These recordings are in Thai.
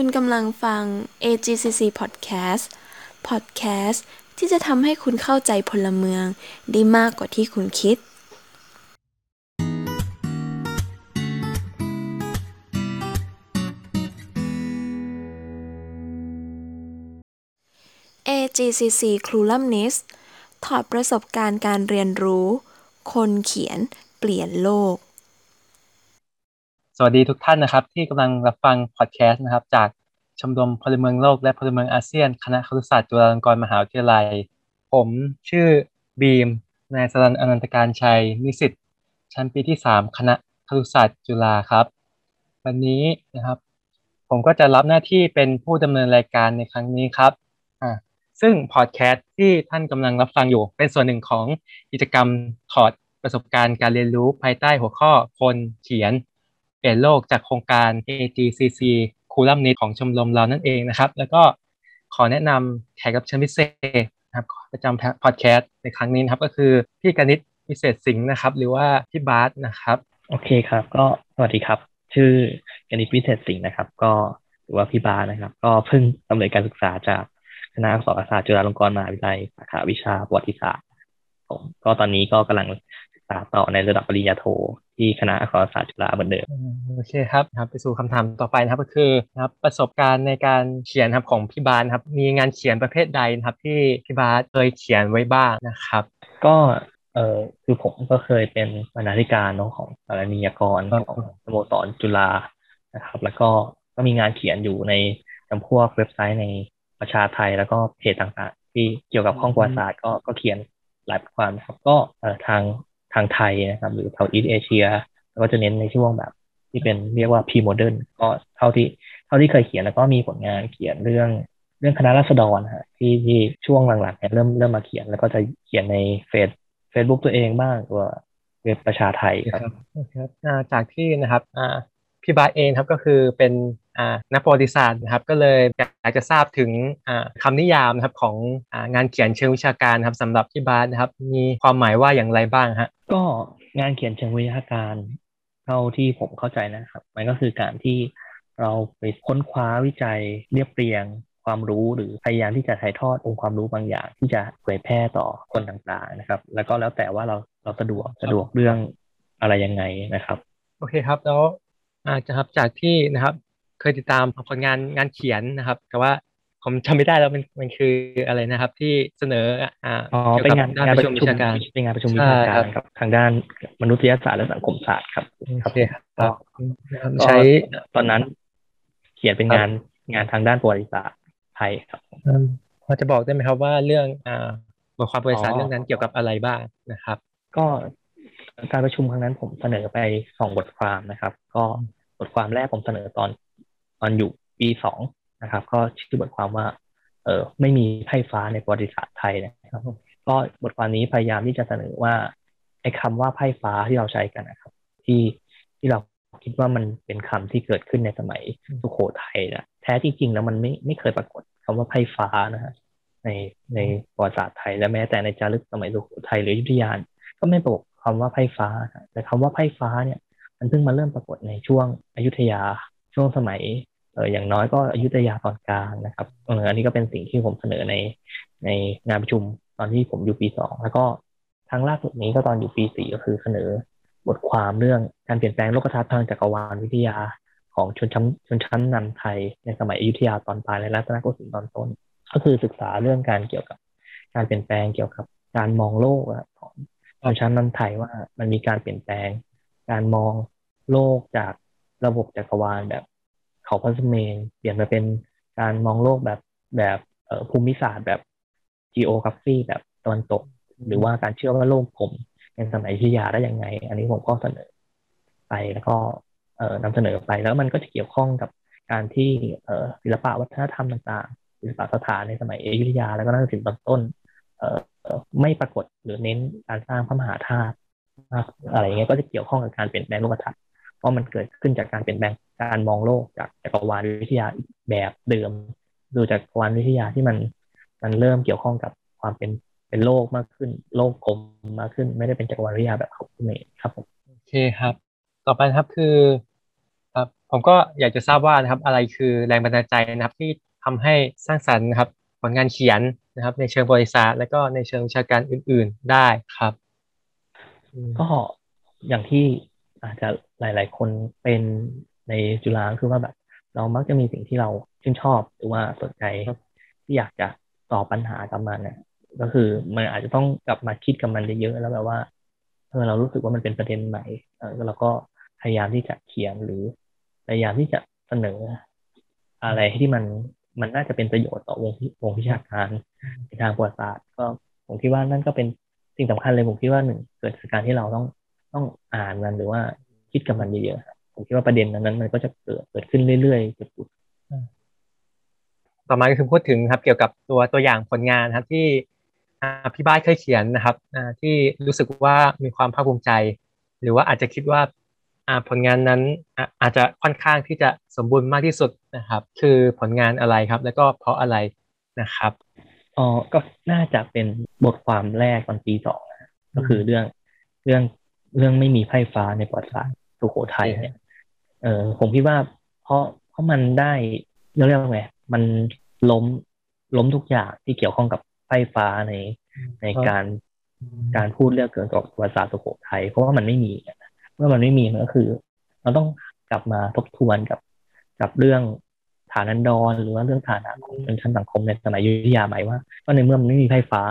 คุณกำลังฟัง ATCC Podcast ที่จะทำให้คุณเข้าใจพลเมืองได้มากกว่าที่คุณคิดATCC Curriculum ถอดประสบการณ์การเรียนรู้คนเขียนเปลี่ยนโลกสวัสดีทุกท่านนะครับที่กำลังรับฟังพอดแคสต์นะครับจากชมรมพลเมืองโลกและพลเมืองอาเซียนคณะครุศาสตร์จุฬาลงกรณ์มหาวิทยาลัยผมชื่อบีมนายสรัญ อนันตการชัยนิสิตชั้นปีที่3คณะครุศาสตร์จุฬาครับวันนี้นะครับผมก็จะรับหน้าที่เป็นผู้ดำเนินรายการในครั้งนี้ครับซึ่งพอดแคสต์ที่ท่านกำลังรับฟังอยู่เป็นส่วนหนึ่งของกิจกรรมถอดประสบการณ์การเรียนรู้ภายใต้หัวข้อคนเขียนเปลี่ยนโลกจากโครงการ ATCC Curriculum ของชมรมเรานั่นเองนะครับแล้วก็ขอแนะนำแขกรับเชิญพิเศษนะครับประจำพอดแคสต์ในครั้งนี้นะครับก็คือพี่กนิษฐ์วิเศษสิงห์นะครับหรือว่าพี่บาสนะครับโอเคครับก็สวัสดีครับชื่อกนิษฐ์วิเศษสิงห์นะครับก็หรือว่าพี่บาสนะครับก็เพิ่งดำเนินการศึกษาจากคณะอักษรศาสตร์จุฬาลงกรณ์มหาวิทยาลัยสาขาวิชาประวัติศาสตร์ผมก็ตอนนี้ก็กำลังศึกษาต่อในระดับปริญญาโทที่คณะอักษรศาสตร์จุฬาเหมือนเดิมโอเคครับครับไปสู่คำถามต่อไปนะครับก็คือนะครับประสบการณ์ในการเขียนครับของพี่บาสครับมีงานเขียนประเภทใดนะครับที่พี่บาสเคยเขียนไว้บ้างนะครับก็คือผมก็เคยเป็นบรรณาธิการของสารนิยากรของสโมสรจุฬานะครับแล้วก็มีงานเขียนอยู่ในจำพวกเว็บไซต์ในประชาไทยแล้วก็เพจต่างๆที่เกี่ยวกับข้องประวัติศาสตร์ก็เขียนหลายบทความนะครับก็ทางไทยนะครับหรือเซาท์อีสต์เอเชียแล้วก็จะเน้นในช่วงแบบที่เป็นเรียกว่าพรีโมเดิร์นก็เท่าที่เคยเขียนแล้วก็มีผลงานเขียนเรื่องคณะราษฎรฮะที่ช่วงหลังๆเนี่ยเริ่มมาเขียนแล้วก็จะเขียนในเฟซบุ๊กตัวเองบ้างหรือว่าเว็บประชาไทยครับครับจากที่นะครับพี่บาสเองครับก็คือเป็นนักประวัติศาสตร์นะครับก็เลยอยากจะทราบถึงคำนิยามนะครับของงานเขียนเชิงวิชาการครับสำหรับพี่บาสนะครับมีความหมายว่าอย่างไรบ้างฮะก็งานเขียนเชิงวิชาการเท่าที่ผมเข้าใจนะครับมันก็คือการที่เราไปค้นคว้าวิจัยเรียบเรียงความรู้หรือพยายามที่จะถ่ายทอดองค์ความรู้บางอย่างที่จะเผยแพร่ต่อคนต่างๆนะครับแล้วก็แล้วแต่ว่าเราสะดวกเรื่องอะไรยังไงนะครับโอเคครับแล้วจากที่นะครับเคยติดตามผลงานงานเขียนนะครับแต่ว่าผมจำไม่ได้แล้วมันคืออะไรนะครับที่เสนอเป็นงานประชุมวิชาการเป็นงานประชุมวิชาการครับทางด้านมนุษยศาสตร์และสังคมศาสตร์ครับโอเคครับใช้ตอนนั้นเขียนเป็นงานทางด้านประวัติศาสตร์ไทยครับพอจะบอกได้ไหมครับว่าเรื่องบทความประวัติศาสตร์เรื่องนั้นเกี่ยวกับอะไรบ้างนะครับก็การประชุมครั้งนั้นผมเสนอไป2บทความนะครับก็บทความแรกผมเสนอตอนอยู่ปี2นะครับก็ชื่อบทความว่าไม่มีไพ่ฟ้าในประวัติศาสตร์ไทยนะครับก็บทความนี้พยายามที่จะเสนอว่าไอ้คำว่าไพ่ฟ้าที่เราใช้กันนะครับที่เราคิดว่ามันเป็นคำที่เกิดขึ้นในสมัยสุโขทัยนะแท้จริงๆแล้วมันไม่เคยปรากฏคำว่าไพ่ฟ้านะฮะในประวัติศาสตร์ไทยและแม้แต่ในจารึกสมัยสุโขทัยหรืออยุธยาก็ไม่ปรากฏคำว่าไพ่ฟ้าแต่คำว่าไพ่ฟ้าเนี่ยมันเพิ่งมาเริ่มปรากฏในช่วงอยุธยาช่วงสมัยอย่างน้อยก็อยุธยาตอนกลางนะครับอันนี้ก็เป็นสิ่งที่ผมเสนอในงานประชุมตอนที่ผมอยู่ปี2แล้วก็ทางล่าสุดนี้ก็ตอนอยู่ปี4ก็คือเสนอบทความเรื่องการเปลี่ยนแปลงโลกทัศน์ทางจักรวาลวิทยาของชนชั้นนำไทยในสมัยอยุธยาตอนปลายและรัตนโกสินทร์ตอนต้นก็คือศึกษาเรื่องการเกี่ยวกับการเปลี่ยนแปลงเกี่ยวกับการมองโลกของชนชั้นนำไทยว่ามันมีการเปลี่ยนแปลงการมองโลกจากระบบจักรวาลแบบเขาพระสุเมรุเปลี่ยนมาเป็นการมองโลกแบบภูมิศาสตร์แบบ geography แบบตะวันตกหรือว่าการเชื่อว่าโลกกลมในสมัยอยุธยาได้ยังไงอันนี้ผมก็เสนอไปแล้วก็นำเสนอไปแล้วมันก็จะเกี่ยวข้องกับการที่ศิลปะวัฒนธรรมต่างๆศิลปะสถานในสมัยอยุธยาแล้วก็นักศิลป์ต้นไม่ปรากฏหรือเน้นการสร้างพระมหาธาตุอะไรเงี้ยก็จะเกี่ยวข้องกับการเปลี่ยนแปลงโลกทัศน์เพราะมันเกิดขึ้นจากการเปลี่ยนแปลงการมองโลกจากจักรวาลวิทยาแบบเดิมดูจากจักรวาลวิทยาที่มันเริ่มเกี่ยวข้องกับความเป็นโลกมากขึ้นโลกกลมมากขึ้นไม่ได้เป็นจักรวาลวิทยาแบบเขาเมครับผมโอเคครับต่อไปครับคือครับผ ผมก็อยากจะทราบว่านะครับอะไรคือแรงบันดาลใจนะครับที่ทำให้สร้างสรรค์นะครับผลงานเขียนนะครับในเชิงบริษัทและก็ในเชิงวิชาการอื่นๆได้ครับก็อย่างที่อาจจะหลายๆคนเป็นในจุฬาคือว่าแบบเรามักจะมีสิ่งที่เราชื่นชอบหรือว่าสนใจที่อยากจะตอบปัญหากับมันเนี่ยก็คือมันอาจจะต้องกลับมาคิดกับมันเยอะๆแล้วแบบว่าเรารู้สึกว่ามันเป็นประเด็นไหนแล้วก็พยายามที่จะเขียนหรือพยายามที่จะเสนออะไรที่มันน่าจะเป็นประโยชน์ต่อวงวิชาการในทางประวัติศาสตร์ก็ผมคิดว่านั่นก็เป็นสิ่งสำคัญเลยผมคิดว่าหนึ่งเกิดจากการที่เราต้องอ่านมันหรือว่าคิดกับมันเยอะๆผมคิดว่าประเด็นนั้นมันก็จะเกิดขึ้นเรื่อยๆจุดๆต่อมาก็คือพูดถึงครับเกี่ยวกับตัวอย่างผลงานครับที่พี่บ้านเคยเขียนนะครับที่รู้สึกว่ามีความภาคภูมิใจหรือว่าอาจจะคิดว่าผลงานนั้นอาจจะค่อนข้างที่จะสมบูรณ์มากที่สุดนะครับคือผลงานอะไรครับแล้วก็เพราะอะไรนะครับก็น่าจะเป็นบทความแรกตอนปี2นะก็คือเรื่องไม่มีไพ่ฟ้าในประวัติศาสตร์สุโขทัยเนี่ยผมคิดว่าเพราะมันได้เรียกว่าไงมันล้มทุกอย่างที่เกี่ยวข้องกับไฟฟ้าในการพูดเรื่องเกี่ยวกับประวัติศาสตร์สุโขทัยเพราะว่ามันไม่มีเมื่อมันไม่มีก็คือเราต้องกลับมาทบทวนกับเรื่องฐานันดรหรือว่าเรื่องฐานะของชนชั้นสังคมในสมัยอยุธยาหมายว่าในเมื่อมันไม่มีไพ่ฟ้า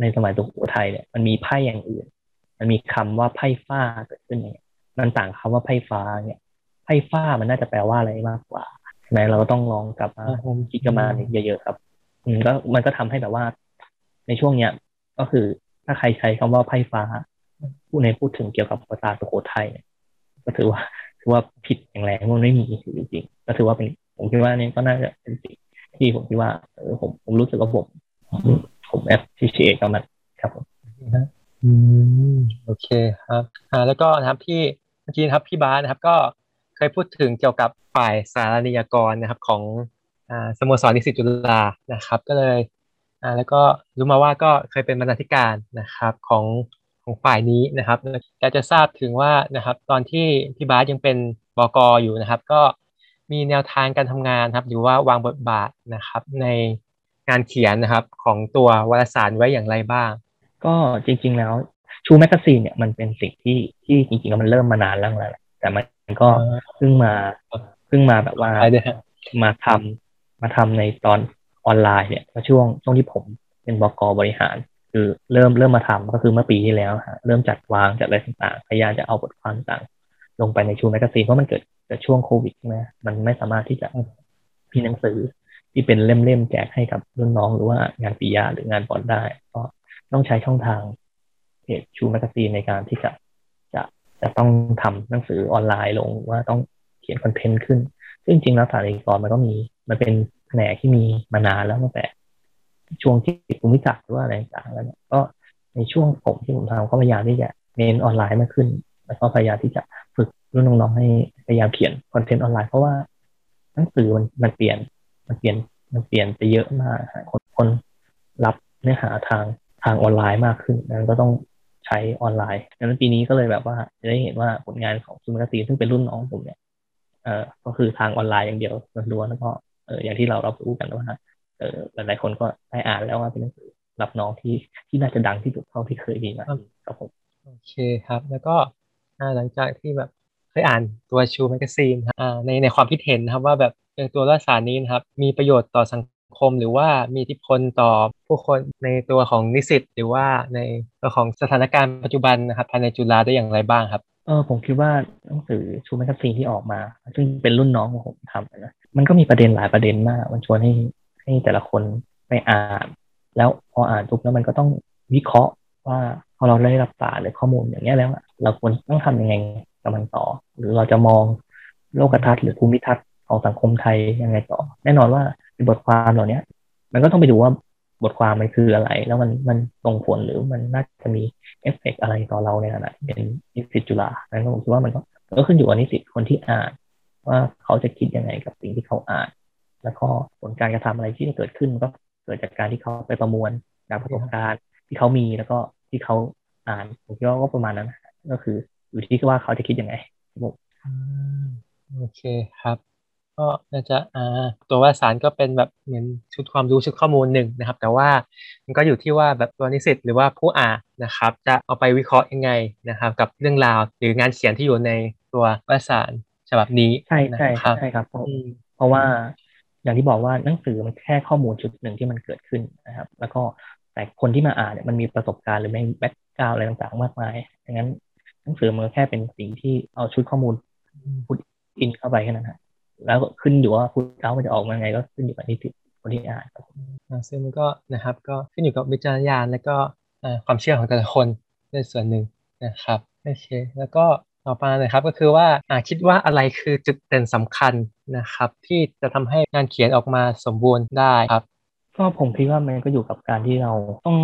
ในสมัยสุโขทัยเนี่ยมันมีไพ่อย่างอื่นมันมีคำว่าไพ่ฟ้าเกิดขึ้นเนี่ยมันต่างคำว่าไพ่ฟ้าเนี่ยไพ่ฟ้ามันน่าจะแปลว่าอะไรมากกว่าไหนเราก็ต้องลองกลับมาคิดกันมาเยอะๆครับมันก็ทำให้แบบว่าในช่วงเนี้ยก็คือถ้าใครใช้คำว่าไพ่ฟ้าพูดถึงเกี่ยวกับประวัติศาสตร์สุโขทัยเนี่ยก็ถือว่าผิดอย่างแรงมันไม่มีจริงๆก็ถือว่าเป็นผมคิดว่านี่ก็น่าจะเป็นสิ่งที่ผมคิดว่าผมรู้สึกว่าผมappreciate กับมันครับผมโอเคครับแล้วก็นะครับพี่เมื่อกี้ครับพี่บาสนะครับก็เคยพูดถึงเกี่ยวกับฝ่ายสารนิยากรนะครับของสโมสรนิสิตจุฬานะครับก็เลยแล้วก็รู้มาว่าก็เคยเป็นบรรณาธิการนะครับของฝ่ายนี้นะครับแต่จะทราบถึงว่านะครับตอนที่พี่บาสยังเป็นบก.อยู่นะครับก็มีแนวทางการทำงานครับหรือว่าวางบทบาทนะครับในงานเขียนนะครับของตัววารสารไว้อย่างไรบ้างก็จริงๆแล้วชูแมกกาซีนเนี่ยมันเป็นสิ่งที่จริงๆแล้วมันเริ่มมานานแล้วแหละแต่มันก็เพิ่งมาแบบว่ามาทำในตอนออนไลน์เนี่ยช่วงที่ผมเป็นบก.บริหารคือเริ่มมาทำก็คือเมื่อปีที่แล้วฮะเริ่มจัดวางจัดอะไรต่างๆพยายามจะเอาบทความต่างลงไปในชูแมกกาซีนเพราะมันเกิดจากช่วงโควิดใช่ไหมมันไม่สามารถที่จะพิมพ์หนังสือที่เป็นเล่มๆแจกให้กับรุ่นน้องหรือว่างานปิยะหรืองานบอร์ดได้ก็ต้องใช้ช่องทางเพจชูแมกกาซีนในการที่จะต้องทำหนังสือออนไลน์ลงว่าต้องเขียนคอนเทนต์ขึ้นซึ่งจริงแล้วสารนิยากรมันก็มีมันเป็นแผนกที่มีมานานแล้วตั้งแต่ช่วงที่ภูมิศาสตร์หรือว่าอะไรต่างๆแล้วเนี่ยก็ในช่วงผมที่ผมทำก็พยายามที่จะเน้นออนไลน์มากขึ้นแล้วก็พยายามที่จะฝึกรุ่นน้องๆให้พยายามเขียนคอนเทนต์ออนไลน์เพราะว่าหนังสือมันเปลี่ยนไปเยอะมากคนรับเนื้อหาทางออนไลน์มากขึ้นนั้นก็ต้องใช้ออนไลน์ดังนั้นปีนี้ก็เลยแบบว่าจะได้เห็นว่าผลงานของซูมกาซีซึ่งเป็นรุ่นน้องผมเนี่ยก็คือทางออนไลน์อย่างเดียวล้วนๆแล้วก็อย่างที่เราพูดกันว่าหลายๆคนก็ได้อ่านแล้วว่าเป็นหนังสือรับน้องที่น่าจะดังที่สุดเท่าที่เคยมีนะครับผมโอเคครับแล้วก็หลังจากที่แบบเคยอ่านตัวชูแมกกาซีนในความคิดเห็นนะครับว่าแบบตัววารสารนี้นะครับมีประโยชน์ต่อสังคมหรือว่ามีอิทธิพลต่อผู้คนในตัวของนิสิตหรือว่าในตัวของสถานการณ์ปัจจุบันนะครับภายในจุฬาได้อย่างไรบ้างครับผมคิดว่าหนังสือชูแมกกาซีนที่ออกมาซึ่งเป็นรุ่นน้องของผมทำนะมันก็มีประเด็นหลายประเด็นมากมันชวนให้แต่ละคนไปอ่านแล้วพออ่านปุ๊บแล้วมันก็ต้องวิเคราะห์ว่าพอเราได้รับสารหรือข้อมูลอย่างนี้แล้วเราควรต้องทำยังไงกับมันต่อหรือเราจะมองโลกทัศน์หรือภูมิทัศน์ของสังคมไทยยังไงต่อแน่นอนว่าบทความเหล่านี้มันก็ต้องไปดูว่าบทความมันคืออะไรแล้วมันส่งผลหรือมันน่าจะมีเอฟเฟกต์อะไรต่อเราในขณะเป็นนิสิตจุฬานั้นผมคิดว่ามันก็ขึ้นอยู่กับนิสิตคนที่อ่านว่าเขาจะคิดยังไงกับสิ่งที่เขาอ่านแล้วก็ผลการกระทำอะไรที่เกิดขึ้นก็เกิดจากการที่เขาไปประมวลจากประสบการณ์ที่เขามีแล้วก็ที่เขาอ่านผมคิดว่าก็ประมาณนั้นก็คืออยู่ที่ว่าเขาจะคิดยังไง โอเคครับก็น่าจะตัววารสารก็เป็นแบบเหมือนชุดความรู้ชุดข้อมูลหนึ่งนะครับแต่ว่ามันก็อยู่ที่ว่าแบบตัวนิสิตหรือว่าผู้อ่านนะครับจะเอาไปวิเคราะห์ยังไงนะครับกับเรื่องราวหรืองานเขียนที่อยู่ในตัววารสารฉบับนี้ใช่ใช่ใช่ครับเพราะว่าอย่างที่บอกว่าหนังสือมันแค่ข้อมูลชุดหนึ่งที่มันเกิดขึ้นนะครับแล้วก็แต่คนที่มาอ่านเนี่ยมันมีประสบการณ์หรือไม่แบ็คกราวด์อะไรต่างๆมากมายดังนั้นหนังสือมันแค่เป็นสิ่งที่เอาชุดข้อมูลพุทอินเข้าไปแค่นั้นฮะแล้วก็ขึ้นอยู่ว่าพุทเอามันจะออกมาไงก็ขึ้นอยู่กับนิสิตคนที่อ่านครับซึ่งมันก็นะครับก็ขึ้นอยู่กับวิจารณญาณและก็ความเชื่อของแต่ละคนในส่วนหนึ่งนะครับโอเคแล้วก็ต่อมาเลยครับก็คือว่าคิดว่าอะไรคือจุดเด่นสำคัญนะครับที่จะทำให้งานเขียนออกมาสมบูรณ์ได้ครับก็ผมคิดว่ามันก็อยู่กับการที่เราต้อง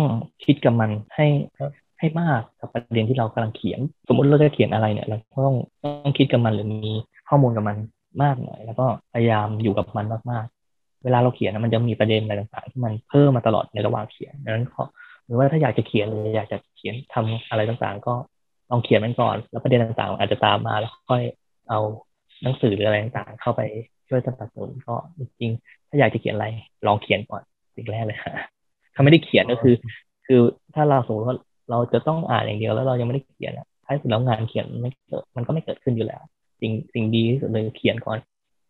คิดกับมันให้มากกับประเด็นที่เรากำลังเขียนสมมติเราจะเขียนอะไรเนี่ยเราต้องคิดกับมันหรือมีข้อมูลกับมันมากหน่อยแล้วก็พยายามอยู่กับมันมากๆเวลาเราเขียนมันจะมีประเด็นอะไรต่างๆที่มันเพิ่มมาตลอดในระหว่างเขียนดังนั้นหรือว่าถ้าอยากจะเขียนหรืออยากจะเขียนทำอะไรต่างๆก็ลองเขียนมันก่อนแล้วประเด็นต่างๆอาจจะตามมาแล้วค่อยเอาหนังสือหรืออะไรต่างๆเข้าไปช่วยสนับสนุนก็จริงๆถ้าอยากจะเขียนอะไรลองเขียนก่อนสิ่งแรกเลยค่ะถ้าไม่ได้เขียนก็คือถ้าเราสมมติว่าเราจะต้องอ่านอย่างเดียวแล้วเรายังไม่ได้เขียนท้ายสุดแล้วงานเขียนไม่เกิดมันก็ไม่เกิดขึ้นอยู่แล้วสิ่งดีที่สุดเลยเขียนก่อน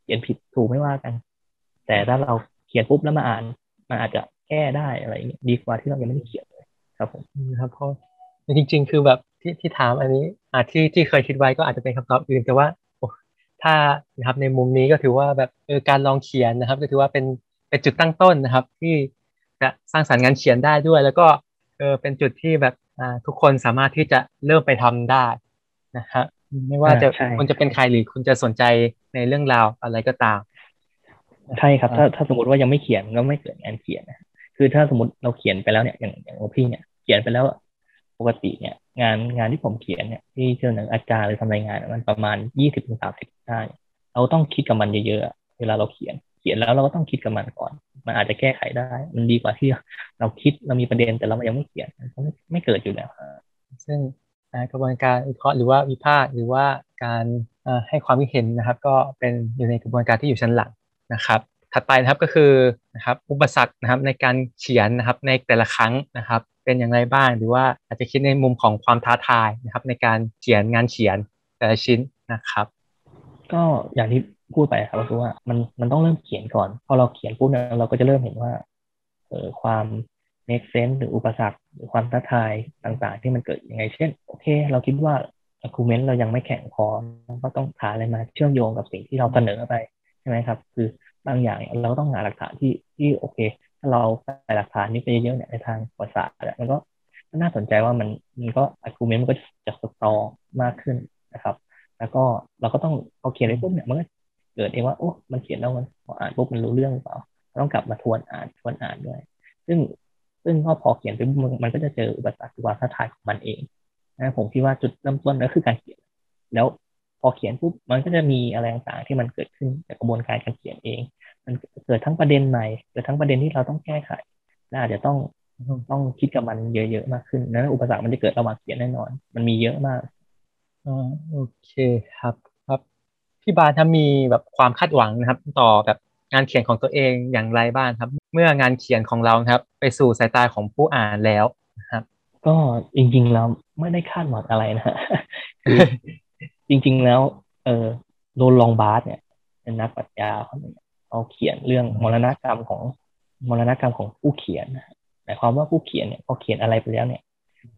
เขียนผิดถูกไม่ว่ากันแต่ถ้าเราเขียนปุ๊บแล้วมาอ่านมันอาจจะแก้ได้อะไรอย่างเงี้ยดีกว่าที่เรายังไม่ได้เขียนเลยครับผมครับเพราะจริงๆคือแบบที่ถามอันนี้ที่เคยคิดไว้ก็อาจจะเป็นคำตอบอื่นแต่ว่าถ้านะครับในมุมนี้ก็ถือว่าแบบการลองเขียนนะครับก็ถือว่าเป็นจุดตั้งต้นนะครับที่จะสร้างสรรค์งานเขียนได้ด้วยแล้วก็เป็นจุดที่แบบทุกคนสามารถที่จะเริ่มไปทำได้นะครับไม่ว่าจะคุณจะเป็นใครหรือคุณจะสนใจในเรื่องราวอะไรก็ตามใช่ครับถ้าสมมติว่ายังไม่เขียนก็ไม่เกิดงานเขียนนะคือถ้าสมมติเราเขียนไปแล้วเนี่ยอย่างโอพี่เนี่ยเขียนไปแล้วปกติเนี่ยงานที่ผมเขียนเนี่ยที่เจอหนังอาจารย์หรือทำรายงานมันประมาณ 20-30 หน้าเราต้องคิดกับมันเยอะๆเวลาเราเขียนแล้วเราก็ต้องคิดกับมันก่อนมันอาจจะแก้ไขได้มันดีกว่าที่เราคิดเรามีประเด็นแต่เรายังไม่เขียนไม่เกิดอยู่แล้วซึ่งกระบวนการวิเคราะห์หรือว่าวิพากษ์หรือว่าการให้ความคิดเห็นนะครับก็เป็นอยู่ในกระบวนการที่อยู่ชั้นหลังนะครับถัดไปนะครับก็คือนะครับอุปสรรคนะครับในการเขียนนะครับในแต่ละครั้งนะครับเป็นอย่างไรบ้างหรือว่าอาจจะคิดในมุมของความท้าทายนะครับในการเขียนงานเขียนแต่ละชิ้นนะครับก็อย่างที่พูดไปครับก็คือว่ามันต้องเริ่มเขียนก่อนพอเราเขียนปุ๊บเนี่ยเราก็จะเริ่มเห็นว่าความ make sense หรืออุปสรรคหรือความท้าทายต่างๆที่มันเกิดยังไงเช่นโอเคเราคิดว่า argument เรายังไม่แข็งพอก็ต้องหาอะไรมาเชื่อมโยงกับสิ่งที่เราเสนอไปใช่ไหมครับคือบางอย่างเราต้องหาหลักฐานที่โอเคถ้าเราใส่หลักฐานนี้ไปเยอะเนี่ยในทางภาษาเนี่ยมันก็น่าสนใจว่ามันก็ argument มันก็จะสตรองมากขึ้นนะครับแล้วก็เราก็ต้องพอเขียนไปปุ๊บเนี่ยมันก็เกิดเองว่าโอ้มันเขียนแล้วมันพออ่านปุ๊บมันรู้เรื่องเปล่าต้องกลับมาทวนอ่านด้วยซึ่งพอเขียนไปมันก็จะเจออุปสรรคความท้าทายของมันเองนะผมคิดว่าจุดเริ่มต้นก็คือการเขียนแล้วพอเขียนปุ๊บมันก็จะมีอะไรต่างๆที่มันเกิดขึ้นจากกระบวนการการเขียนเองมันเกิดทั้งประเด็นใหม่เกิดทั้งประเด็นที่เราต้องแก้ไขและอาจจะต้องคิดกับมันเยอะๆมากขึ้นนะอุปสรรคมันจะเกิดระหว่างเขียนแน่นอนมันมีเยอะมากโอเคครับพี่บาลถ้ามีแบบความคาดหวังนะครับต่อแบบงานเขียนของตัวเองอย่างไรบ้างครับเมื่องานเขียนของเราครับไปสู่สายตาของผู้อ่านแล้วนะครับก็จริงๆเราไม่ได้คาดหวังอะไรนะ จริงๆแล้วโรลองบาร์ธเนี่ยเป็นนักปรัชญาคนหนึ่งเขาเขียนเรื่องมรณกรรมของผู้เขียนหมายความว่าผู้เขียนเนี่ยพอเขียนอะไรไปแล้วเนี่ย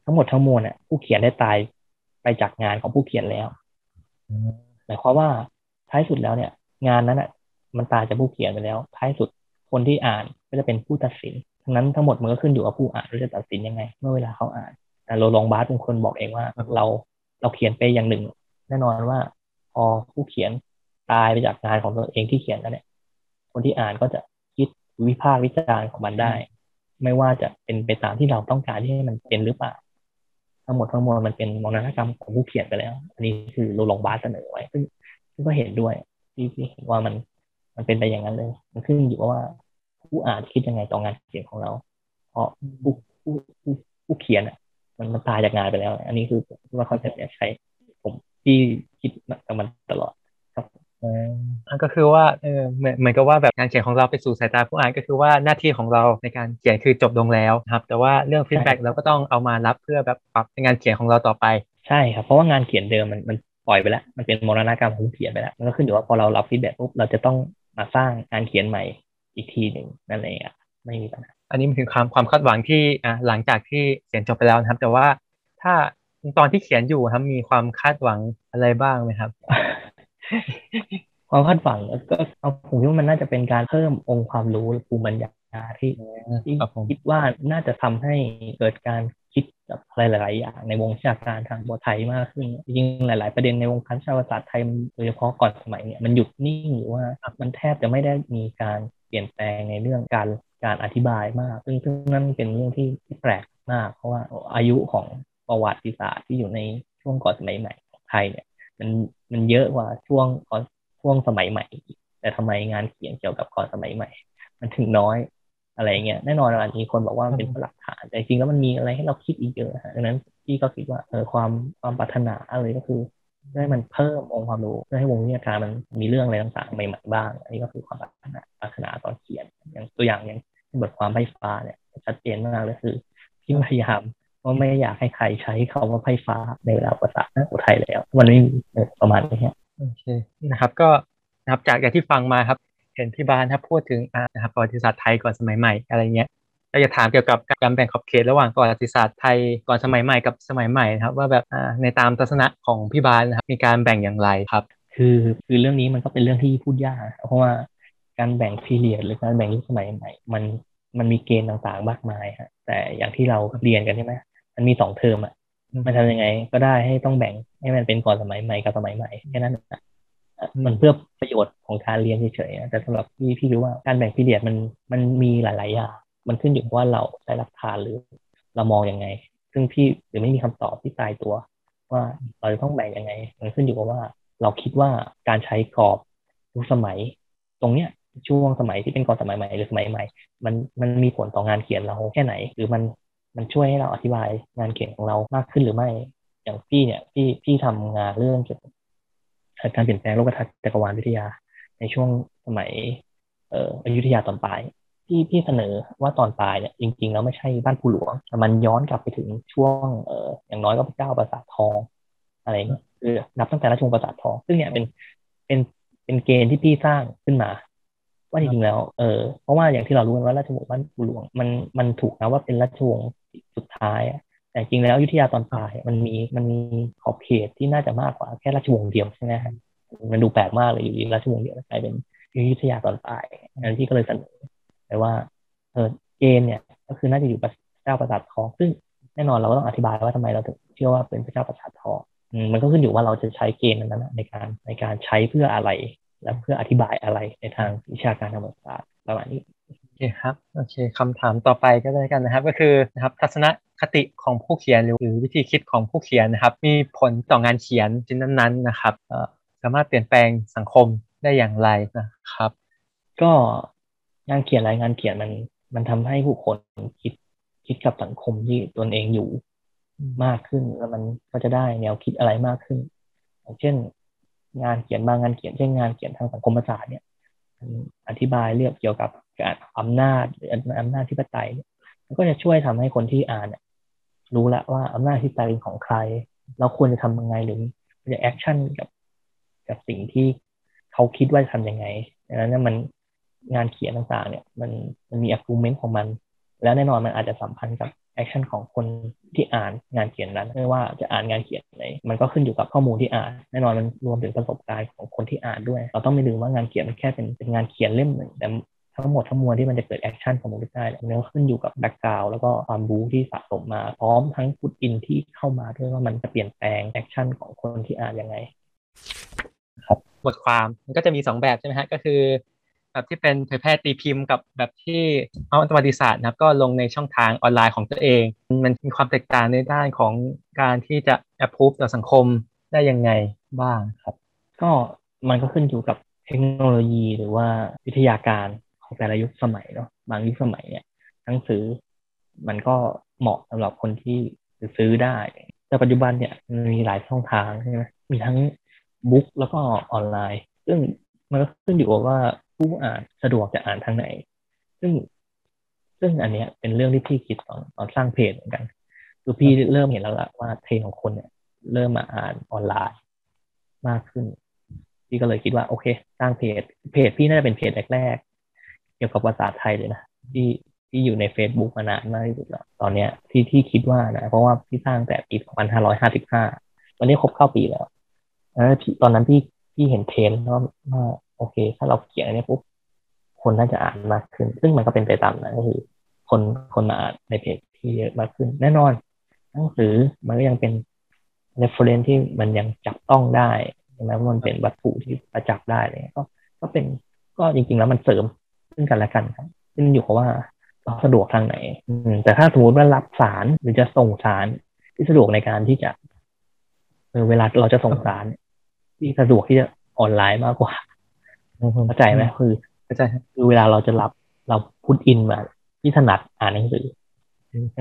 ทั้งหมดทั้งมวลเนี่ยผู้เขียนได้ตายไปจากงานของผู้เขียนแล้วหมายความว่าท้ายสุดแล้วเนี่ยงานนั้นน่ะมันตายจากผู้เขียนไปแล้วท้ายสุดคนที่อ่านก็จะเป็นผู้ตัดสินทั้งนั้นทั้งหมดมันก็ขึ้นอยู่กับผู้อ่านว่าจะตัดสินยังไงเมื่อเวลาเขาอ่านโรลองบาร์ธเป็นคนบอกเองว่าเราเขียนไปอย่างหนึ่งแน่นอนว่าพอผู้เขียนตายไปจากงานของตัวเองที่เขียนแล้วเนี่ยคนที่อ่านก็จะคิดวิพากษ์วิจารณ์ของมันได้ไม่ว่าจะเป็นไปตามที่เราต้องการที่ให้มันเป็นหรือเปล่าทั้งหมดทั้งมวลมันเป็นมรณกรรมของผู้เขียนไปแล้วอันนี้คือโรลองบาร์ธเสนอไว้ซึ่งก็เห็นด้วยที่เห็นว่ามันเป็นไปอย่างนั้นเลยมันขึ้นอยู่ว่าผู้อ่านคิดยังไงต่องานเขียนของเราเพราะผู้เขียนอ่ะมันตายจากงานไปแล้วอันนี้คือว่าเขาจะใช้ผมที่คิดกับมันตลอดครับ อ่าก็คือว่าเหมือนกับว่าแบบการเขียนของเราไปสู่สายตาผู้อ่านก็คือว่าหน้าที่ของเราในการเขียนคือจบลงแล้วนะครับแต่ว่าเรื่องฟีดแบ็กเราก็ต้องเอามารับเพื่อแบบปรับในงานเขียนของเราต่อไปใช่ครับเพราะว่างานเขียนเดิมมันปล่อยไปแล้วมันเป็นมรณกรรมของเขียนไปแล้วมันก็ขึ้นอยู่ว่าพอเรารับฟีดแบ็กปุ๊บเราจะต้องมาสร้างงานเขียนใหม่อีกทีนึงนั่นเองอ่ะไม่มีปัญหาอันนี้มันถึงความคาดหวังที่หลังจากที่เขียนจบไปแล้วนะครับแต่ว่าถ้าตอนที่เขียนอยู่ครับมีความคาดหวังอะไรบ้างไหมครับ ความคาดหวังก็ผมคิดว่ามันน่าจะเป็นการเพิ่มองค์ความรู้ภูมิปัญญาที่คิดว่าน่าจะทำให้เกิดการคิดแบบอะไรหลายๆอย่างในวงวิชาการทางภาษาไทยมากขึ้นจริงๆหลายๆประเด็นในวงการวิชาภาษาไทยโดยเฉพาะก่อนสมัยเนี่ยมันหยุดนิ่งหรือว่ามันแทบจะไม่ได้มีการเปลี่ยนแปลงในเรื่องการอธิบายมากซึ่งนั่นเป็นเรื่องที่แปลกมากเพราะว่าอายุของประวัติศาสตร์ที่อยู่ในช่วงก่อนสมัยใหม่ของไทยเนี่ยมันเยอะกว่าช่วงสมัยใหม่แต่ทำไมงานเขียนเกี่ยวกับก่อนสมัยใหม่มันถึงน้อยอะไรเงี้ยแน่นอนอันนี้คนบอกว่ามันเป็นหลักฐานแต่จริงแล้วมันมีอะไรให้เราคิดอีกเยอะฮะดังนั้นพี่ก็คิดว่าความปรารถนาอะไรก็คือให้มันเพิ่มองค์ความรู้ให้วงวิชาการมันมีเรื่องอะไรต่างๆใหม่ๆบ้างอันนี้ก็คือความปรารถนาตอนเขียนอย่างตัวอย่างอย่างบทความไพ่ฟ้าเนี่ยชัดเจนมากเลยคือพี่พยายามว่าไม่อยากให้ใครใช้คำว่าไพ่ฟ้าในเวลาภาษาไทยแล้วมันไม่มีประมาณนี้โอเคนะครับก็นะครับจากที่ฟังมาครับเห็นพี่บานครับพูดถึงนะครับประวัติศาสตร์ไทยก่อนสมัยใหม่อะไรเงี้ยเราจะถามเกี่ยวกับการแบ่งขอบเขตระหว่างประวัติศาสตร์ไทยก่อนสมัยใหม่กับสมัยใหม่นะครับว่าแบบในตามทัศนะของพี่บานนะครับมีการแบ่งอย่างไรครับคือเรื่องนี้มันก็เป็นเรื่องที่พูดยากเพราะว่าการแบ่งพีเรียดหรือการแบ่งยุคสมัยใหม่มันมีเกณฑ์ต่างๆมากมายฮะแต่อย่างที่เราเรียนกันใช่ไหมมันมี2เทอมอ่ะมันทำยังไงก็ได้ให้ต้องแบ่งให้มันเป็นก่อนสมัยใหม่กับสมัยใหม่แค่นั้นนะมันเพื่อประโยชน์ของการเรียนเฉยๆแต่สำหรับพี่รู้ว่าการแบ่งพีเรียดมันมีหลายๆอย่างมันขึ้นอยู่กับว่าเราใช้หลักฐานหรือเรามองยังไงซึ่งพี่หรือไม่มีคำตอบที่ตายตัวว่าเราจะต้องแบ่งยังไงมันขึ้นอยู่กับว่าเราคิดว่าการใช้กรอบยุคสมัยตรงเนี้ยช่วงสมัยที่เป็นก่อนสมัยใหม่หรือสมัยใหม่มันมีผลต่องานเขียนเราแค่ไหนหรือมันช่วยให้เราอธิบายงานเขียนของเรามากขึ้นหรือไม่อย่างพี่เนี่ยพี่ทำงานเรื่องเกี่ยวกับการเปลี่ยนแปลงโลกทัศน์จักรวาลวิทยาในช่วงสมัยอยุธยาตอนปลายพี่เสนอว่าตอนปลายเนี่ยจริงๆแล้วไม่ใช่บ้านภูหลวงแต่มันย้อนกลับไปถึงช่วงอย่างน้อยก็เจ้าปราสาททองอะไรเงี้ยคือนับตั้งแต่ราชวงศ์ปราสาททองซึ่งเนี่ยเป็นเกณฑ์ที่พี่สร้างขึ้นมาว่าจริงๆแล้วเพราะว่าอย่างที่เรารู้กันว่าราชวงศ์บ้านภูหลวงมันถูกนะว่าเป็นราชวงศ์สุดท้ายแต่จริงแล้วอยุธยาตอนปลายมันมีขอบเขตที่น่าจะมากกว่าแค่ราชวงศ์เดียวใช่ไหมครับมันดูแปลกมากเลยอยู่ดีราชวงศ์เดียวกลายเป็นอยุธยาตอนปลายนั้นที่ก็เลยเสนอไปว่าเกณฑ์เนี่ยก็คือน่าจะอยู่เจ้าปราสาททองซึ่งแน่นอนเราก็ต้องอธิบายว่าทำไมเราถึงเชื่อว่าเป็นเจ้าปราสาททองมันก็ขึ้นอยู่ว่าเราจะใช้เกณฑ์นั้นในการใช้เพื่ออะไรและเพื่ออธิบายอะไรในทางวิชาการทางภาษาประมาณนี้โอเคครับโอเคคำถามต่อไปก็ได้กันนะครับก็คือนะครับทัศนคติของผู้เขียนหรือวิธีคิดของผู้เขียนนะครับมีผลต่องานเขียนชิ้นนั้นๆนะครับสามารถเปลี่ยนแปลงสังคมได้อย่างไรนะครับก็งานเขียนงานเขียนมันทำให้ผู้คนคิดกับสังคมที่ตนเองอยู่มากขึ้นแล้วมันก็จะได้แนวคิดอะไรมากขึ้นอย่างเช่นงานเขียนบางงานเขียนเช่นงานเขียนทางสังคมศาสตร์เนี่ยอธิบายเรื่องเกี่ยวกับการอำนาจอำนาจอธิปไตยมันก็จะช่วยทำให้คนที่อ่านรู้ละว่าอำนาจอธิปไตยเป็นของใครเราควรจะทำยังไงหรือจะแอคชั่นกับสิ่งที่เขาคิดว่าจะทำยังไงดังนั้นมันงานเขียนต่างๆเนี่ยมันมี argument ของมันแล้วแน่นอนมันอาจจะสัมพันธ์กับแอคชั่นของคนที่อ่านงานเขียนนั้นไม่ว่าจะอ่านงานเขียนไหนมันก็ขึ้นอยู่กับข้อมูลที่อ่านแน่นอนมันรวมถึงประสบการณ์ของคนที่อ่านด้วยเราต้องไม่ลืมว่างานเขียนมันแค่เป็นงานเขียนเล่มหนึ่งแต่ทั้งหมดทั้งมวลที่มันจะเกิดแอคชั่นของมันได้เนี่ยมันขึ้นอยู่กับแบ็คกราวด์แล้วก็ความรู้ที่สะสมมาพร้อมทั้งฟุตอินที่เข้ามาด้วยว่ามันจะเปลี่ยนแปลงแอคชั่นของคนที่อ่านยังไงครับบทความมันก็จะมี2แบบใช่ไหมฮะก็คือแบบที่เป็นเผยแพร่ตีพิมพ์กับแบบที่เอาประวัติศาสตร์นะครับก็ลงในช่องทางออนไลน์ของตัวเองมันมีความแตกต่างในด้านของการที่จะ approve ต่อสังคมได้ยังไงบ้างครับก็มันก็ขึ้นอยู่กับเทคโนโลยีหรือว่าวิทยาการของแต่ละยุคสมัยเนาะบางยุคสมัยเนี่ยหนังสือมันก็เหมาะสำหรับคนที่ซื้อได้แต่ปัจจุบันเนี่ยมีหลายช่องทางใช่ไหมมีทั้งบุ๊กแล้วก็ออนไลน์ ซึ่งมันก็ขึ้นอยู่กับว่าผู้อ่านสะดวกจะอ่านทางไหนซึ่งอันเนี้ยเป็นเรื่องที่พี่คิดตอนสร้างเพจเหมือนกันคือพี่เริ่มเห็นแล้วล่ะว่าเทรนด์ของคนเนี่ยเริ่มมาอ่านออนไลน์มากขึ้นพี่ก็เลยคิดว่าโอเคสร้างเพจพี่น่าจะเป็นเพจแรกๆเกี่ยวกับภาษาไทยเลยนะที่อยู่ใน Facebook มานานมากที่สุดแล้วตอนเนี้ยที่คิดว่านะเพราะว่าพี่สร้างแต่ปี2555วันนี้ครบเข้าปีแล้วตอนนั้นพี่เห็นเทรนด์ว่าโอเคถ้าเราเขียนอันนี้ปุ๊บคนน่าจะอ่านมากขึ้นซึ่งมันก็เป็นไปตามนั้นก็คือคนมาอ่านในเพจที่เยอะมากขึ้นแน่นอนหนังสือมันก็ยังเป็น reference ที่มันยังจับต้องได้ใช่ไหมมันเป็นวัตถุที่ประจักษ์ได้เลยก็เป็นก็จริงๆแล้วมันเสริมซึ่งกันและกันครับซึ่งอยู่กับว่าเราสะดวกทางไหนแต่ถ้าสมมติว่ารับสารหรือจะส่งสารที่สะดวกในการที่จะเวลาเราจะส่งสารที่สะดวกที่จะออนไลน์มากกว่าเข้าใจไหมคือเวลาเราจะรับเราพุทอินมาที่ถนัดอ่านหนังสือ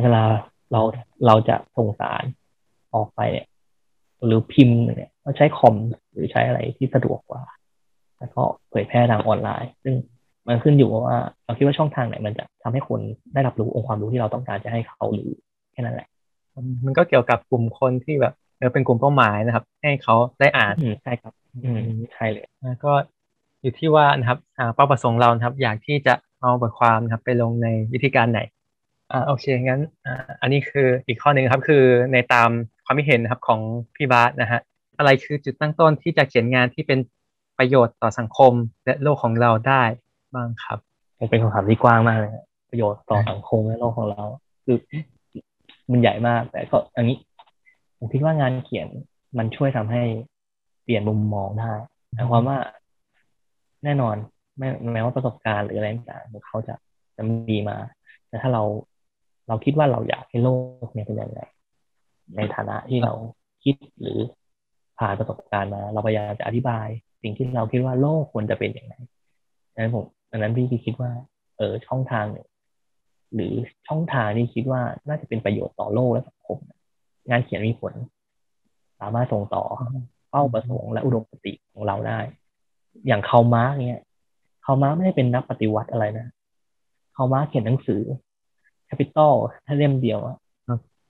เวลาเราจะส่งสารออกไปเนี่ยหรือพิมพ์เนี่ยเราใช้คอมหรือใช้อะไรที่สะดวกกว่าแล้วก็เผยแพร่ทางออนไลน์ซึ่งมันขึ้นอยู่ว่าเราคิดว่าช่องทางไหนมันจะทำให้คนได้รับรู้องค์ความรู้ที่เราต้องการจะให้เขารู้แค่นั้นแหละมันก็เกี่ยวกับกลุ่มคนที่แบบเป็นกลุ่มเป้าหมายนะครับให้เขาได้อ่านใช่ครับใช่เลยแล้วก็อยู่ที่ว่านะครับเป้าประสงค์เรานะครับอยากที่จะเอาบทความนะครับไปลงในวิธีการไหนโอเคงั้นอันนี้คืออีกข้อหนึ่งครับคือในตามความเห็นนะครับของพี่บาสนะฮะอะไรคือจุดตั้งต้นที่จะเขียนงานที่เป็นประโยชน์ต่อสังคมและโลกของเราได้บ้างครับเป็นคำถามที่กว้างมากเลยประโยชน์ต่อสังคมและโลกของเราคือมันใหญ่มากแต่ก็อันนี้ผมคิดว่างานเขียนมันช่วยทำให้เปลี่ยนมุมมองได้หมายความว่าแน่นอนแม้ว่าประสบการณ์หรืออะไรต่างๆเขาจะมีมาแต่ถ้าเราคิดว่าเราอยากให้โลกเนี่ยเป็นยังไงในฐานะที่เราคิดหรือผ่านประสบการณ์มาเราพยายามจะอธิบายสิ่งที่เราคิดว่าโลกควรจะเป็นอย่างไรดังนั้นพี่คิดว่าช่องทางหรือช่องทางที่คิดว่าน่าจะเป็นประโยชน์ต่อโลกและสังคมงานเขียนมีผลสามารถส่งต่อเป้าประสงค์และอุดมคติของเราได้อย่างคาร์ล มาร์กเนี่ยคาร์ล มาร์กไม่ได้เป็นนักปฏิวัติอะไรนะคาร์ล มาร์กเขียนหนังสือ Capital เล่มเดียวอ่ะ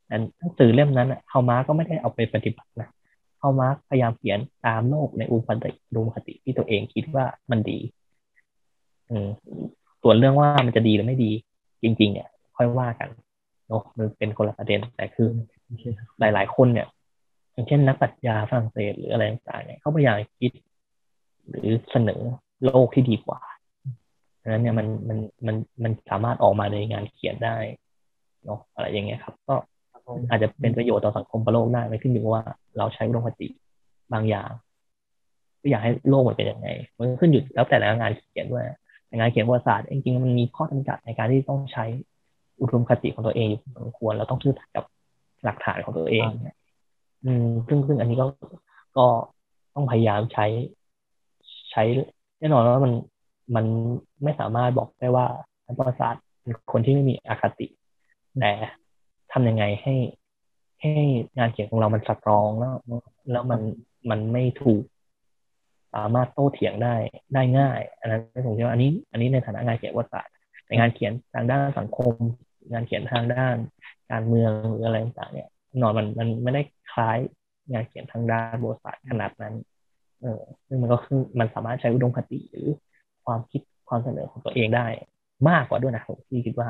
แต่หนังสือเล่มนั้นคาร์ล มาร์กก็ไม่ได้เอาไปปฏิบัตินะคาร์ล มาร์กพยายามเขียนตามโลกในอุดมคติที่ตัวเองคิดว่ามันดีส่วนเรื่องว่ามันจะดีหรือไม่ดีจริงๆเนี่ยค่อยว่ากันเนาะมันเป็นคนละประเด็นแต่คือหลายๆคนเนี่ยอย่างเช่นนักปรัชญาฝรั่งเศสหรืออะไรต่างๆเนี่ยเขาพยายามคิดหรือเสนอโลกที่ดีกว่าฉะนั้นเนี่ยมันสามารถออกมาในงานเขียนได้เนาะอะไรอย่างเงี้ยครับก็อาจจะเป็นประโยชน์ต่อสังคมประโลกได้ไม่ขึ้นอยู่ว่าเราใช้อุดมคติบางอย่างก็อยากให้โลกมันเป็นยังไงมันขึ้นอยู่แล้วแต่ละงานเขียนด้วยงานเขียนประวัติศาสตร์จริงๆมันมีข้อจำกัดในการที่ต้องใช้อุดมคติของตัวเองอยู่พอสมควรเราต้องซื่อสัตย์กับหลักฐานของตัวเองเนี่ยซึ่งอันนี้ก็ต้องพยายามใช้แน่นอนว่ามันไม่สามารถบอกได้ว่านักประวัติศาสตร์เป็นคนที่ไม่มีอคติแต่ทำยังไงให้งานเขียนของเรามันสตรองแล้วมันไม่ถูกสามารถโต้เถียงได้ง่ายอันนั้นผมคิดว่าอันนี้ในฐานะงานเขียนวารสารในงานเขียนทางด้านสังคมงานเขียนทางด้านการเมืองหรืออะไรต่างๆเนี่ยนอนมันไม่ได้คล้ายงานเขียนทางด้านวารสารขนาดนั้นซึ่งมันก็คือมันสามารถใช้อุดมคติหรือความคิดความเสนอของตัวเองได้มากกว่าด้วยนะผมคิดว่า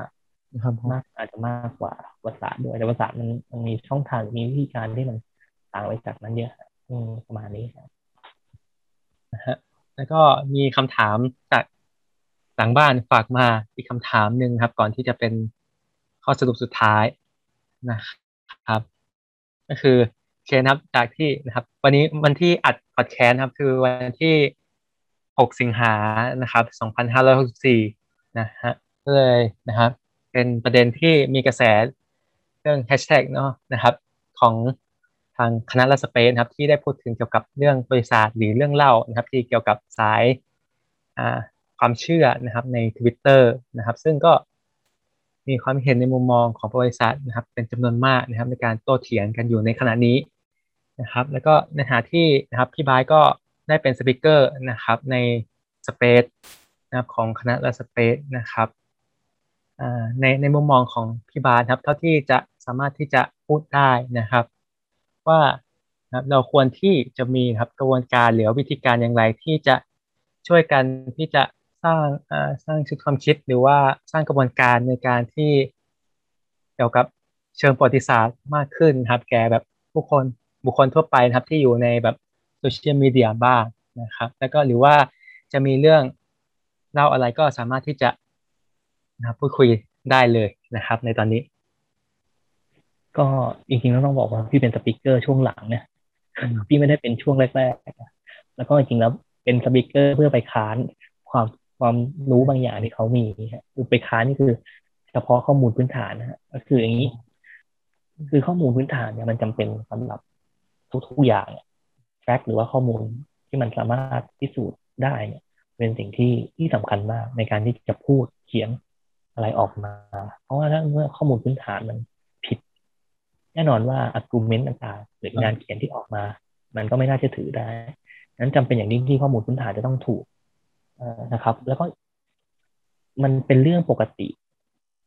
มากอาจจะมากกว่าวารสารด้วยแต่วารสารมันมีช่องทางมีวิธีการที่มันต่างไปจากนั้นเยอะประมาณนี้ครับแล้วก็มีคำถามจากหลังบ้านฝากมาอีกคำถามหนึ่งครับก่อนที่จะเป็นข้อสรุปสุดท้ายนะครับก็คือเชนครับจากที่นะครับวันนี้วันที่อัดพอดแคสต์ครับคือวันที่6สิงหานะครับ2564นะฮะก็เลยนะครับเป็นประเด็นที่มีกระแสเรื่องแฮชแท็กเนาะนะครับของทางคณะรัฐสเปซครับที่ได้พูดถึงเกี่ยวกับเรื่องประวัติศาสตร์หรือเรื่องเล่านะครับที่เกี่ยวกับสายความเชื่อนะครับใน Twitter นะครับซึ่งก็มีความเห็นในมุมมองของประวัติศาสตร์นะครับเป็นจำนวนมากนะครับในการโต้เถียงกันอยู่ในขณะนี้นะครับแล้วก็ในฐานะที่นะครับพี่บายก็ ได้เป็นสปีกเกอร์นะครับในสเปซนะครับของคณะละสเปซนะครับในมุมมองของพี่บาสครับเท่าที่จะสามารถที่จะพูดได้นะครับว่าเราควรที่จะมีครับกระบวนการหรือวิธีการอย่างไรที่จะช่วยกันที่จะสร้างชุดความคิดหรือว่าสร้างกระบวนการในการที่เกี่ยวกับเชิงประวัติศาสตร์มากขึ้นครับแก่แบบผู้คนบุคคลทั่วไปนะครับที่อยู่ในแบบโซเชียลมีเดียบ้างนะครับแล้วก็หรือว่าจะมีเรื่องเล่าอะไรก็สามารถที่จะนะพูดคุยได้เลยนะครับในตอนนี้ก็จริงๆแล้วต้องบอกว่าพี่เป็นสปีกเกอร์ช่วงหลังเนี่ยพี่ไม่ได้เป็นช่วงแรกๆแล้วก็จริงๆแล้วเป็นสปีกเกอร์เพื่อไปค้านความรู้บางอย่างที่เขามีครับไปค้านนี่คือเฉพาะข้อมูลพื้นฐานนะฮะก็คืออย่างนี้คือข้อมูลพื้นฐานเนี่ยมันจำเป็นสำหรับทุกๆอย่างแฟกต์หรือว่าข้อมูลที่มันสามารถพิสูจน์ได้เนี่ยเป็นสิ่งที่สำคัญมากในการที่จะพูดเขียนอะไรออกมาเพราะว่าถ้าเมื่อข้อมูลพื้นฐานมันผิดแน่นอนว่า argument ต่างๆหรืองานเขียนที่ออกมามันก็ไม่น่าเชื่อถือได้นั้นจำเป็นอย่างยิ่งที่ข้อมูลพื้นฐานจะต้องถูกนะครับแล้วก็มันเป็นเรื่องปกติ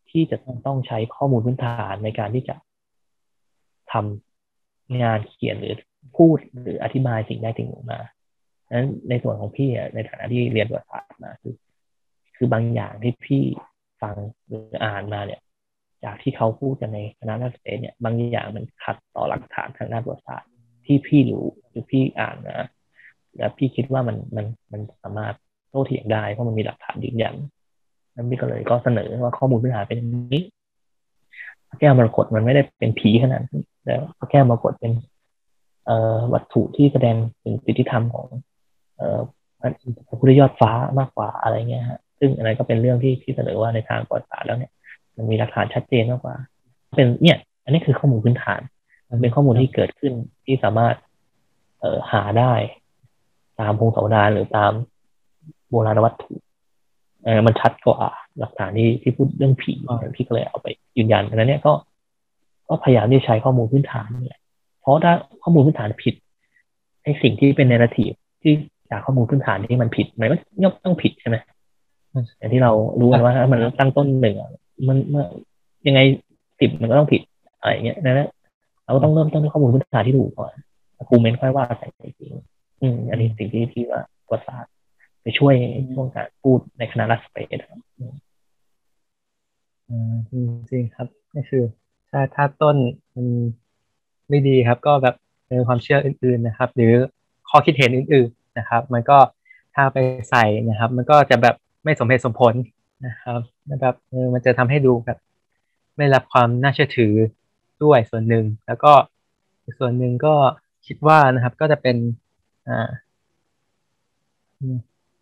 ที่จะต้องใช้ข้อมูลพื้นฐานในการที่จะทำงานเขียนหรือพูดหรืออธิบายสิ่งใดสิ่งหนึ่งมานั้นในส่วนของพี่ในฐานะที่เรียนประวัติศาสตร์มาคือบางอย่างที่พี่ฟังหรืออ่านมาเนี่ยจากที่เขาพูดกันในคณะรัฐศาสตร์เนี่ยบางอย่างมันขัดต่อหลักฐานทางด้านประวัติศาสตร์ที่พี่รู้หรือพี่อ่านนะแล้วพี่คิดว่ามันสามารถโต้เถียงได้เพราะมันมีหลักฐานยืนยันนั้นพี่ก็เลยก็เสนอว่าข้อมูลพื้นฐานเป็นอย่างนี้พระแก้วมรกตมันไม่ได้เป็นผีขนาดนั้นแต่พระแก้วมรกตเป็นวัตถุที่แสดงถึงสิทธิธรรมของพระพุทธยอดฟ้ามากกว่าอะไรเงี้ยฮะซึ่งอะไรก็เป็นเรื่องที่เสนอว่าในทางประวัติศาสตร์แล้วเนี่ยมันมีหลักฐานชัดเจนมากกว่าเป็นเนี่ยอันนี้คือข้อมูลพื้นฐานมันเป็นข้อมูลที่เกิดขึ้นที่สามารถหาได้ตามพงศาวดารหรือตามโบราณวัตถุมันชัดกว่าหลักฐานที่พูดเรื่องผีพี่ก็เลยเอาไปยืนยันอันนั้นเนี่ยก็พยายามที่จะใช้ข้อมูลพื้นฐานเนี่ยเพราะถ้าข้อมูลพื้นฐานผิดไอ้สิ่งที่เป็นเนราทีฟที่จากข้อมูลพื้นฐานที่มันผิดมันก็ย่อมต้องผิดใช่ไหมอย่างที่เรารู้กันว่ามันตั้งต้นหนึ่งมันเมื่อยังไงผิดมันก็ต้องผิดอะไรอย่างเงี้ยนะเราต้องเริ่มต้นด้วยข้อมูลพื้นฐานที่ถูกก่อนกูเมนค่อยว่ากันจริงอันนี้สิ่งที่ว่าประสาทไปช่วยช่วงการพูดในคณะรัฐสเปซครับจริงครับนี่คือถ้าต้นมันไม่ดีครับก็แบบเป็นความเชื่ออื่นๆนะครับหรือข้อคิดเห็นอื่นๆนะครับมันก็ถ้าไปใส่นะครับมันก็จะแบบไม่สมเหตุสมผลนะครับแบบมันจะทำให้ดูแบบไม่รับความน่าเชื่อถือด้วยส่วนหนึ่งแล้วก็อีกส่วนหนึ่งก็คิดว่านะครับก็จะเป็น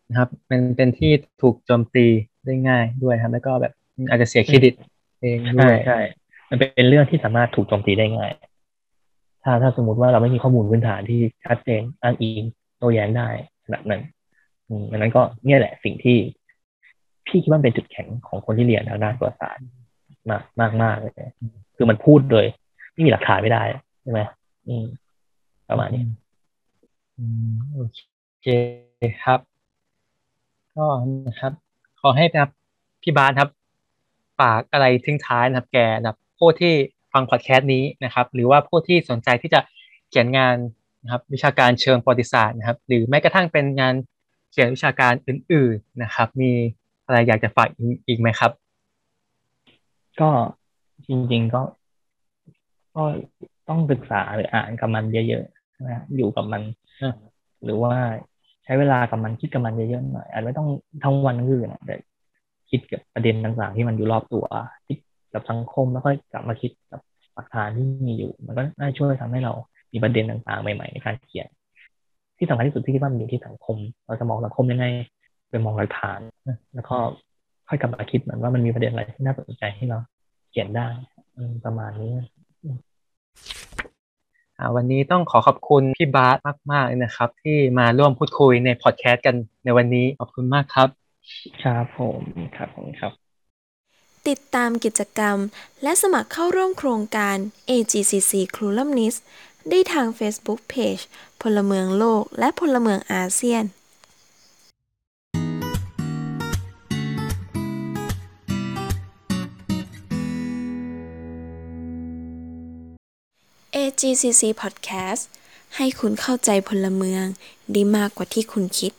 นะครับเป็นที่ถูกโจมตีได้ง่ายด้วยครับแล้วก็แบบอาจจะเสียเครดิตเองด้วยใช่มันเป็นเรื่องที่สามารถถูกโจมตีได้ง่ายถ้าสมมุติว่าเราไม่มีข้อมูลพื้นฐานที่ชัดเจนอ้างอิงโต้แย้งได้ขนาดนั้นอันนั้นก็เนี่ยแหละสิ่งที่พี่คิดว่าเป็นจุดแข็งของคนที่เรียนทางด้านประวัติศาสตร์มากเลยคือมันพูดโดยไม่มีหลักฐานไม่ได้ใช่ไหมประมาณนี้โอเคครับก็นะครับขอให้นะครับพี่บาสครับฝากอะไรทิ้งท้ายนะครับแกนะครับผู้ที่ฟังพอดแคสต์นี้นะครับหรือว่าผู้ที่สนใจที่จะเขียนงานนะครับวิชาการเชิงประวัติศาสตร์นะครับหรือแม้กระทั่งเป็นงานเขียนวิชาการอื่นๆนะครับมีอะไรอยากจะฝากอีกไหมครับก็จริงๆก็ต้องศึกษาหรืออ่านกับมันเยอะๆนะอยู่กับมันหรือว่าใช้เวลากับมันคิดกับมันเยอะๆหน่อยอาจไม่ต้องทั้งวันทั้งคืนแต่คิดกับประเด็นต่างๆที่มันอยู่รอบตัวคิดกับสังคมแล้วก็กลับมาคิดกับหลักฐานที่มีอยู่มันก็น่าช่วยทำให้เรามีประเด็นต่างๆใหม่ๆในการเขียนที่สำคัญที่สุดที่คิดว่ามันอยู่ที่สังคมเราจะมองสังคมยังไงไปมองหลักฐานแล้วก็ค่อยกลับมาคิดเหมือนว่ามันมีประเด็นอะไรที่น่าสนใจให้เราเขียนได้ประมาณนี้วันนี้ต้องขอขอบคุณพี่บาสมากๆเลยนะครับที่มาร่วมพูดคุยในพอดแคสต์กันในวันนี้ขอบคุณมากครับครับผมครับผมครับติดตามกิจกรรมและสมัครเข้าร่วมโครงการ ATCC Curriculum ได้ทาง Facebook Page พลเมืองโลกและพลเมืองอาเซียนATCC Podcast ให้คุณเข้าใจพลเมืองได้มากกว่าที่คุณคิด